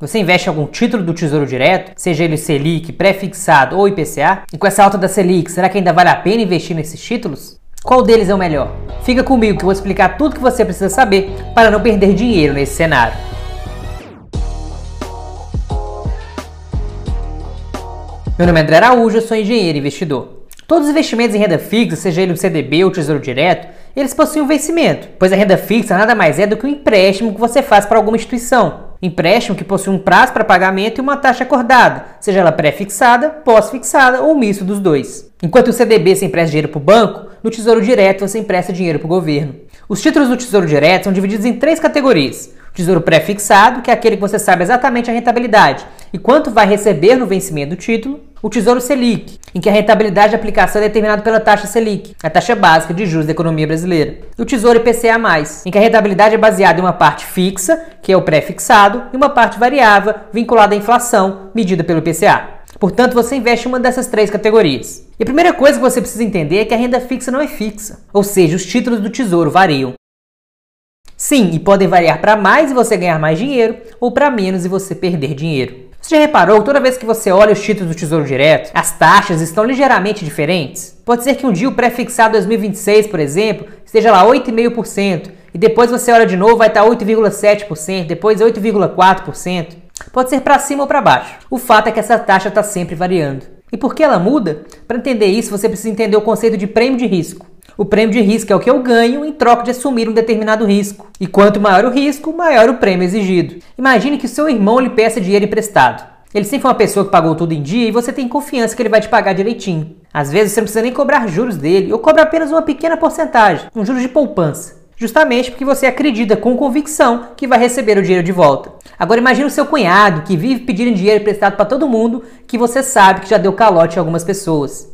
Você investe em algum título do Tesouro Direto, seja ele Selic, pré-fixado ou IPCA? E com essa alta da Selic, será que ainda vale a pena investir nesses títulos? Qual deles é o melhor? Fica comigo que eu vou explicar tudo que você precisa saber para não perder dinheiro nesse cenário. Meu nome é André Araújo, eu sou engenheiro e investidor. Todos os investimentos em renda fixa, seja ele o CDB ou o Tesouro Direto, eles possuem um vencimento, pois a renda fixa nada mais é do que um empréstimo que você faz para alguma instituição. Empréstimo que possui um prazo para pagamento e uma taxa acordada, seja ela pré-fixada, pós-fixada ou misto dos dois. Enquanto o CDB se empresta dinheiro para o banco, no Tesouro Direto você empresta dinheiro para o governo. Os títulos do Tesouro Direto são divididos em três categorias. O Tesouro Pré-fixado, que é aquele que você sabe exatamente a rentabilidade e quanto vai receber no vencimento do título. O Tesouro Selic, em que a rentabilidade de aplicação é determinada pela taxa Selic, a taxa básica de juros da economia brasileira. E o Tesouro IPCA+, em que a rentabilidade é baseada em uma parte fixa, que é o pré-fixado, e uma parte variável, vinculada à inflação, medida pelo IPCA. Portanto, você investe em uma dessas três categorias. E a primeira coisa que você precisa entender é que a renda fixa não é fixa, ou seja, os títulos do Tesouro variam. Sim, e podem variar para mais e você ganhar mais dinheiro, ou para menos e você perder dinheiro. Você já reparou que toda vez que você olha os títulos do Tesouro Direto, as taxas estão ligeiramente diferentes? Pode ser que um dia o pré-fixado 2026, por exemplo, esteja lá 8,5%, e depois você olha de novo, vai estar 8,7%, depois 8,4%. Pode ser para cima ou para baixo. O fato é que essa taxa está sempre variando. E por que ela muda? Para entender isso, você precisa entender o conceito de prêmio de risco. O prêmio de risco é o que eu ganho em troca de assumir um determinado risco. E quanto maior o risco, maior o prêmio exigido. Imagine que o seu irmão lhe peça dinheiro emprestado. Ele sempre foi uma pessoa que pagou tudo em dia e você tem confiança que ele vai te pagar direitinho. Às vezes você não precisa nem cobrar juros dele ou cobra apenas uma pequena porcentagem, um juros de poupança. Justamente porque você acredita com convicção que vai receber o dinheiro de volta. Agora imagine o seu cunhado que vive pedindo dinheiro emprestado para todo mundo que você sabe que já deu calote a algumas pessoas.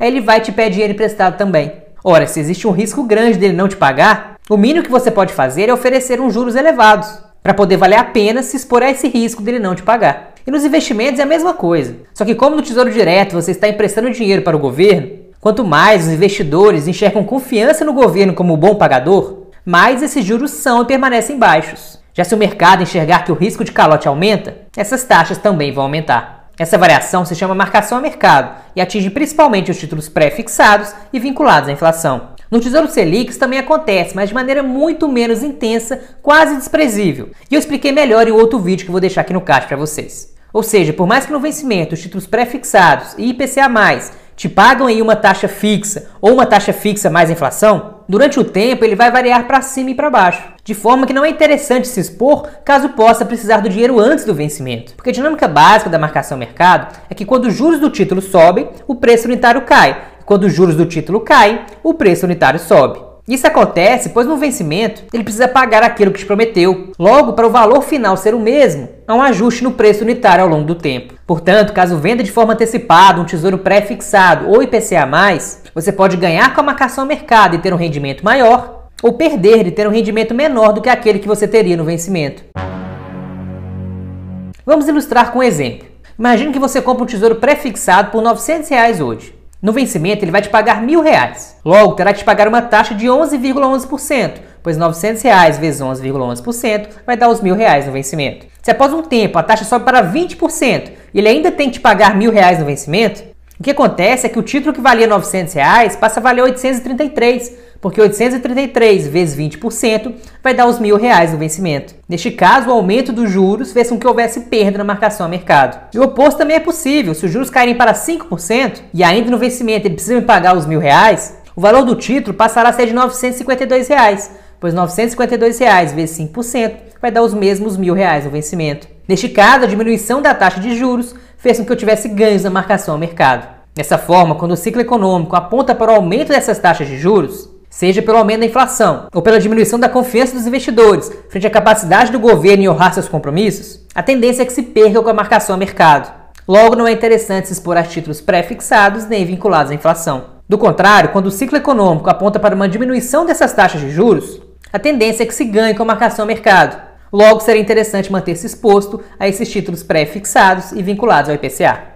Aí ele vai e te pede dinheiro emprestado também. Ora, se existe um risco grande dele não te pagar, o mínimo que você pode fazer é oferecer uns juros elevados, para poder valer a pena se expor a esse risco dele não te pagar. E nos investimentos é a mesma coisa. Só que como no Tesouro Direto você está emprestando dinheiro para o governo, quanto mais os investidores enxergam confiança no governo como bom pagador, mais esses juros são e permanecem baixos. Já se o mercado enxergar que o risco de calote aumenta, essas taxas também vão aumentar. Essa variação se chama marcação a mercado e atinge principalmente os títulos pré-fixados e vinculados à inflação. No Tesouro Selic isso também acontece, mas de maneira muito menos intensa, quase desprezível. E eu expliquei melhor em outro vídeo que eu vou deixar aqui no card para vocês. Ou seja, por mais que no vencimento os títulos pré-fixados e IPCA+, te pagam em uma taxa fixa ou uma taxa fixa mais inflação, durante o tempo ele vai variar para cima e para baixo, de forma que não é interessante se expor caso possa precisar do dinheiro antes do vencimento, porque a dinâmica básica da marcação mercado é que quando os juros do título sobem, o preço unitário cai, e quando os juros do título caem, o preço unitário sobe. Isso acontece pois no vencimento ele precisa pagar aquilo que te prometeu. Logo, para o valor final ser o mesmo, há um ajuste no preço unitário ao longo do tempo. Portanto, caso venda de forma antecipada um tesouro pré-fixado ou IPCA+, você pode ganhar com a marcação a mercado e ter um rendimento maior, ou perder e ter um rendimento menor do que aquele que você teria no vencimento. Vamos ilustrar com um exemplo. Imagine que você compra um tesouro pré-fixado por R$ 900 hoje. No vencimento, ele vai te pagar R$ 1.000. Logo, terá que te pagar uma taxa de 11,11%, pois R$ 900 vezes 11,11% vai dar os R$ 1.000 no vencimento. Se após um tempo a taxa sobe para 20% e ele ainda tem que te pagar R$ 1.000 no vencimento, o que acontece é que o título que valia R$ 900 passa a valer R$ 833, porque 833 vezes 20% vai dar os R$ 1.000 no vencimento. Neste caso, o aumento dos juros fez com que houvesse perda na marcação a mercado. E o oposto também é possível. Se os juros caírem para 5% e ainda no vencimento ele precisa me pagar os R$ 1.000, o valor do título passará a ser de R$ 952, pois R$ 952 vezes 5% vai dar os mesmos R$ 1.000 no vencimento. Neste caso, a diminuição da taxa de juros fez com que eu tivesse ganhos na marcação ao mercado. Dessa forma, quando o ciclo econômico aponta para o aumento dessas taxas de juros, seja pelo aumento da inflação ou pela diminuição da confiança dos investidores frente à capacidade do governo em honrar seus compromissos, a tendência é que se perca com a marcação ao mercado. Logo, não é interessante se expor a títulos pré-fixados nem vinculados à inflação. Do contrário, quando o ciclo econômico aponta para uma diminuição dessas taxas de juros, a tendência é que se ganhe com a marcação ao mercado. Logo, seria interessante manter-se exposto a esses títulos pré-fixados e vinculados ao IPCA.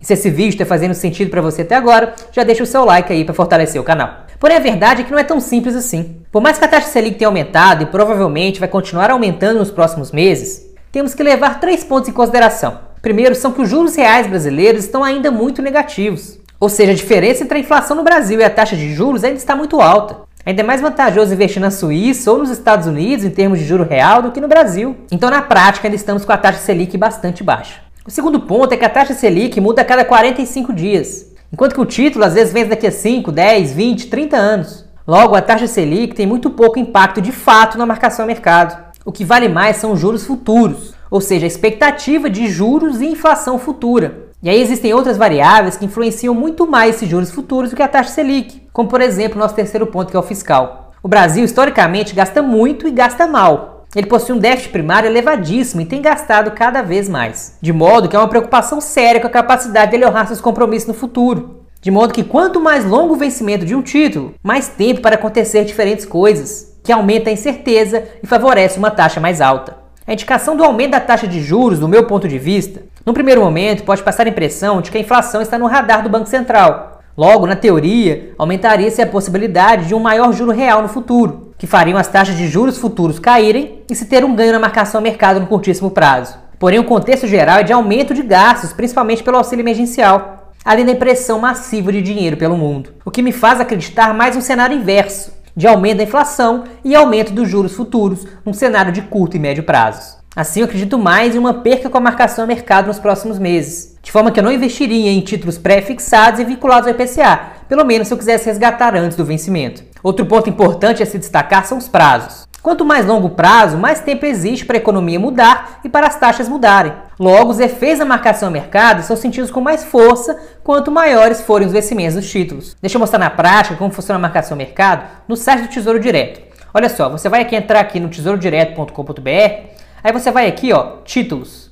E se esse vídeo está fazendo sentido para você até agora, já deixa o seu like aí para fortalecer o canal. Porém, a verdade é que não é tão simples assim. Por mais que a taxa Selic tenha aumentado e provavelmente vai continuar aumentando nos próximos meses, temos que levar 3 pontos em consideração. Primeiro, são que os juros reais brasileiros estão ainda muito negativos. Ou seja, a diferença entre a inflação no Brasil e a taxa de juros ainda está muito alta. Ainda é mais vantajoso investir na Suíça ou nos Estados Unidos em termos de juro real do que no Brasil. Então, na prática, ainda estamos com a taxa Selic bastante baixa. O segundo ponto é que a taxa Selic muda a cada 45 dias, enquanto que o título às vezes vence daqui a 5, 10, 20, 30 anos. Logo, a taxa Selic tem muito pouco impacto de fato na marcação a mercado. O que vale mais são os juros futuros, ou seja, a expectativa de juros e inflação futura. E aí existem outras variáveis que influenciam muito mais esses juros futuros do que a taxa Selic, como por exemplo o nosso terceiro ponto, que é o fiscal. O Brasil historicamente gasta muito e gasta mal. Ele possui um déficit primário elevadíssimo e tem gastado cada vez mais. De modo que é uma preocupação séria com a capacidade dele honrar seus compromissos no futuro. De modo que quanto mais longo o vencimento de um título, mais tempo para acontecer diferentes coisas, que aumenta a incerteza e favorece uma taxa mais alta. A indicação do aumento da taxa de juros, do meu ponto de vista, no primeiro momento pode passar a impressão de que a inflação está no radar do Banco Central. Logo, na teoria, aumentaria-se a possibilidade de um maior juro real no futuro, que fariam as taxas de juros futuros caírem e se ter um ganho na marcação a mercado no curtíssimo prazo. Porém, o contexto geral é de aumento de gastos, principalmente pelo auxílio emergencial, além da impressão massiva de dinheiro pelo mundo, o que me faz acreditar mais um cenário inverso, de aumento da inflação e aumento dos juros futuros, num cenário de curto e médio prazos. Assim, eu acredito mais em uma perca com a marcação a mercado nos próximos meses, de forma que eu não investiria em títulos pré-fixados e vinculados ao IPCA, pelo menos se eu quisesse resgatar antes do vencimento. Outro ponto importante a se destacar são os prazos. Quanto mais longo o prazo, mais tempo existe para a economia mudar e para as taxas mudarem. Logo, os efeitos da marcação a mercado são sentidos com mais força quanto maiores forem os vencimentos dos títulos. Deixa eu mostrar na prática como funciona a marcação a mercado no site do Tesouro Direto. Olha só, você vai aqui entrar aqui no tesourodireto.com.br, aí você vai aqui, ó, títulos,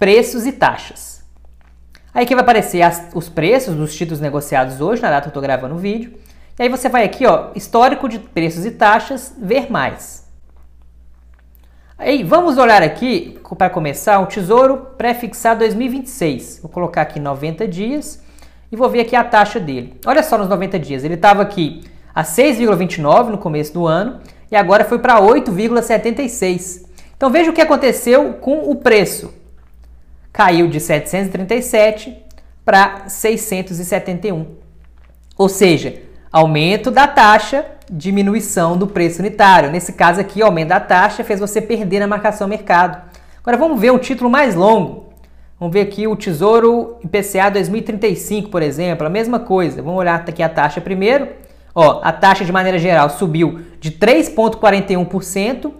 preços e taxas. Aí aqui vai aparecer os preços dos títulos negociados hoje, na data que eu estou gravando o vídeo. E aí você vai aqui, ó, histórico de preços e taxas, ver mais. Aí vamos olhar aqui, para começar, o Tesouro Pré-fixado 2026. Vou colocar aqui 90 dias e vou ver aqui a taxa dele. Olha só nos 90 dias, ele estava aqui a 6,29 no começo do ano e agora foi para 8,76. Então veja o que aconteceu com o preço. Caiu de 737 para 671. Ou seja, aumento da taxa, diminuição do preço unitário. Nesse caso aqui, o aumento da taxa fez você perder na marcação a mercado. Agora vamos ver um título mais longo. Vamos ver aqui o Tesouro IPCA 2035, por exemplo, a mesma coisa. Vamos olhar aqui a taxa primeiro. Ó, a taxa de maneira geral subiu de 3,41%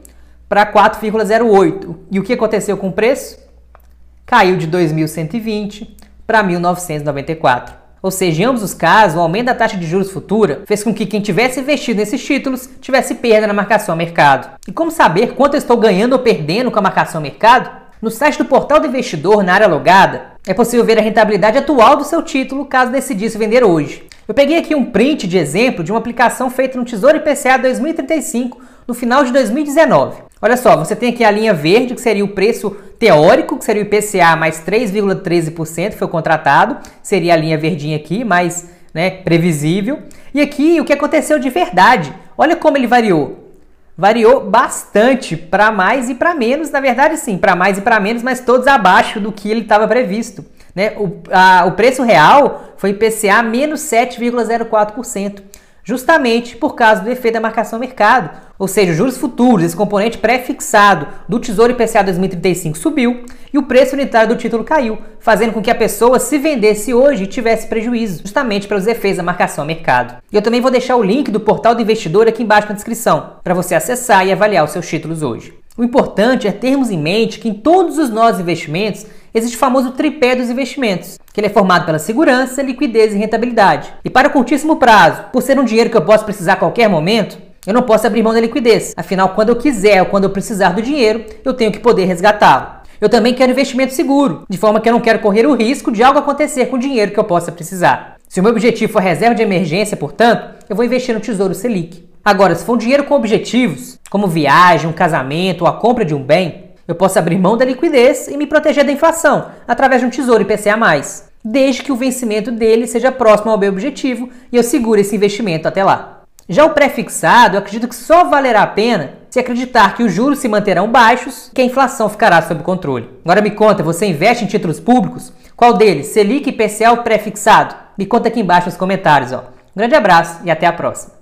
para 4,08%. E o que aconteceu com o preço? Caiu de 2.120 para 1.994. Ou seja, em ambos os casos, o aumento da taxa de juros futura fez com que quem tivesse investido nesses títulos tivesse perda na marcação a mercado. E como saber quanto eu estou ganhando ou perdendo com a marcação a mercado? No site do Portal do Investidor, na área logada, é possível ver a rentabilidade atual do seu título caso decidisse vender hoje. Eu peguei aqui um print de exemplo de uma aplicação feita no Tesouro IPCA 2035 no final de 2019. Olha só, você tem aqui a linha verde, que seria o preço teórico, que seria o IPCA mais 3,13%, foi contratado, seria a linha verdinha aqui, mais previsível. E aqui o que aconteceu de verdade, olha como ele variou. Variou bastante para mais e para menos, na verdade sim, para mais e para menos, mas todos abaixo do que ele estava previsto. Né? O preço real foi IPCA menos 7,04%. Justamente por causa do efeito da marcação a mercado, ou seja, os juros futuros, esse componente pré-fixado do Tesouro IPCA 2035 subiu e o preço unitário do título caiu, fazendo com que a pessoa se vendesse hoje e tivesse prejuízo, justamente pelos efeitos da marcação a mercado. E eu também vou deixar o link do Portal do Investidor aqui embaixo na descrição, para você acessar e avaliar os seus títulos hoje. O importante é termos em mente que em todos os nossos investimentos existe o famoso tripé dos investimentos, que ele é formado pela segurança, liquidez e rentabilidade. E para o curtíssimo prazo, por ser um dinheiro que eu posso precisar a qualquer momento, eu não posso abrir mão da liquidez. Afinal, quando eu quiser ou quando eu precisar do dinheiro, eu tenho que poder resgatá-lo. Eu também quero investimento seguro, de forma que eu não quero correr o risco de algo acontecer com o dinheiro que eu possa precisar. Se o meu objetivo for reserva de emergência, portanto, eu vou investir no Tesouro Selic. Agora, se for um dinheiro com objetivos, como viagem, um casamento ou a compra de um bem, eu posso abrir mão da liquidez e me proteger da inflação, através de um Tesouro IPCA+. desde que o vencimento dele seja próximo ao meu objetivo e eu seguro esse investimento até lá. Já o pré-fixado, eu acredito que só valerá a pena se acreditar que os juros se manterão baixos e que a inflação ficará sob controle. Agora me conta, você investe em títulos públicos? Qual deles? Selic, IPCA ou pré-fixado? Me conta aqui embaixo nos comentários. Grande abraço e até a próxima.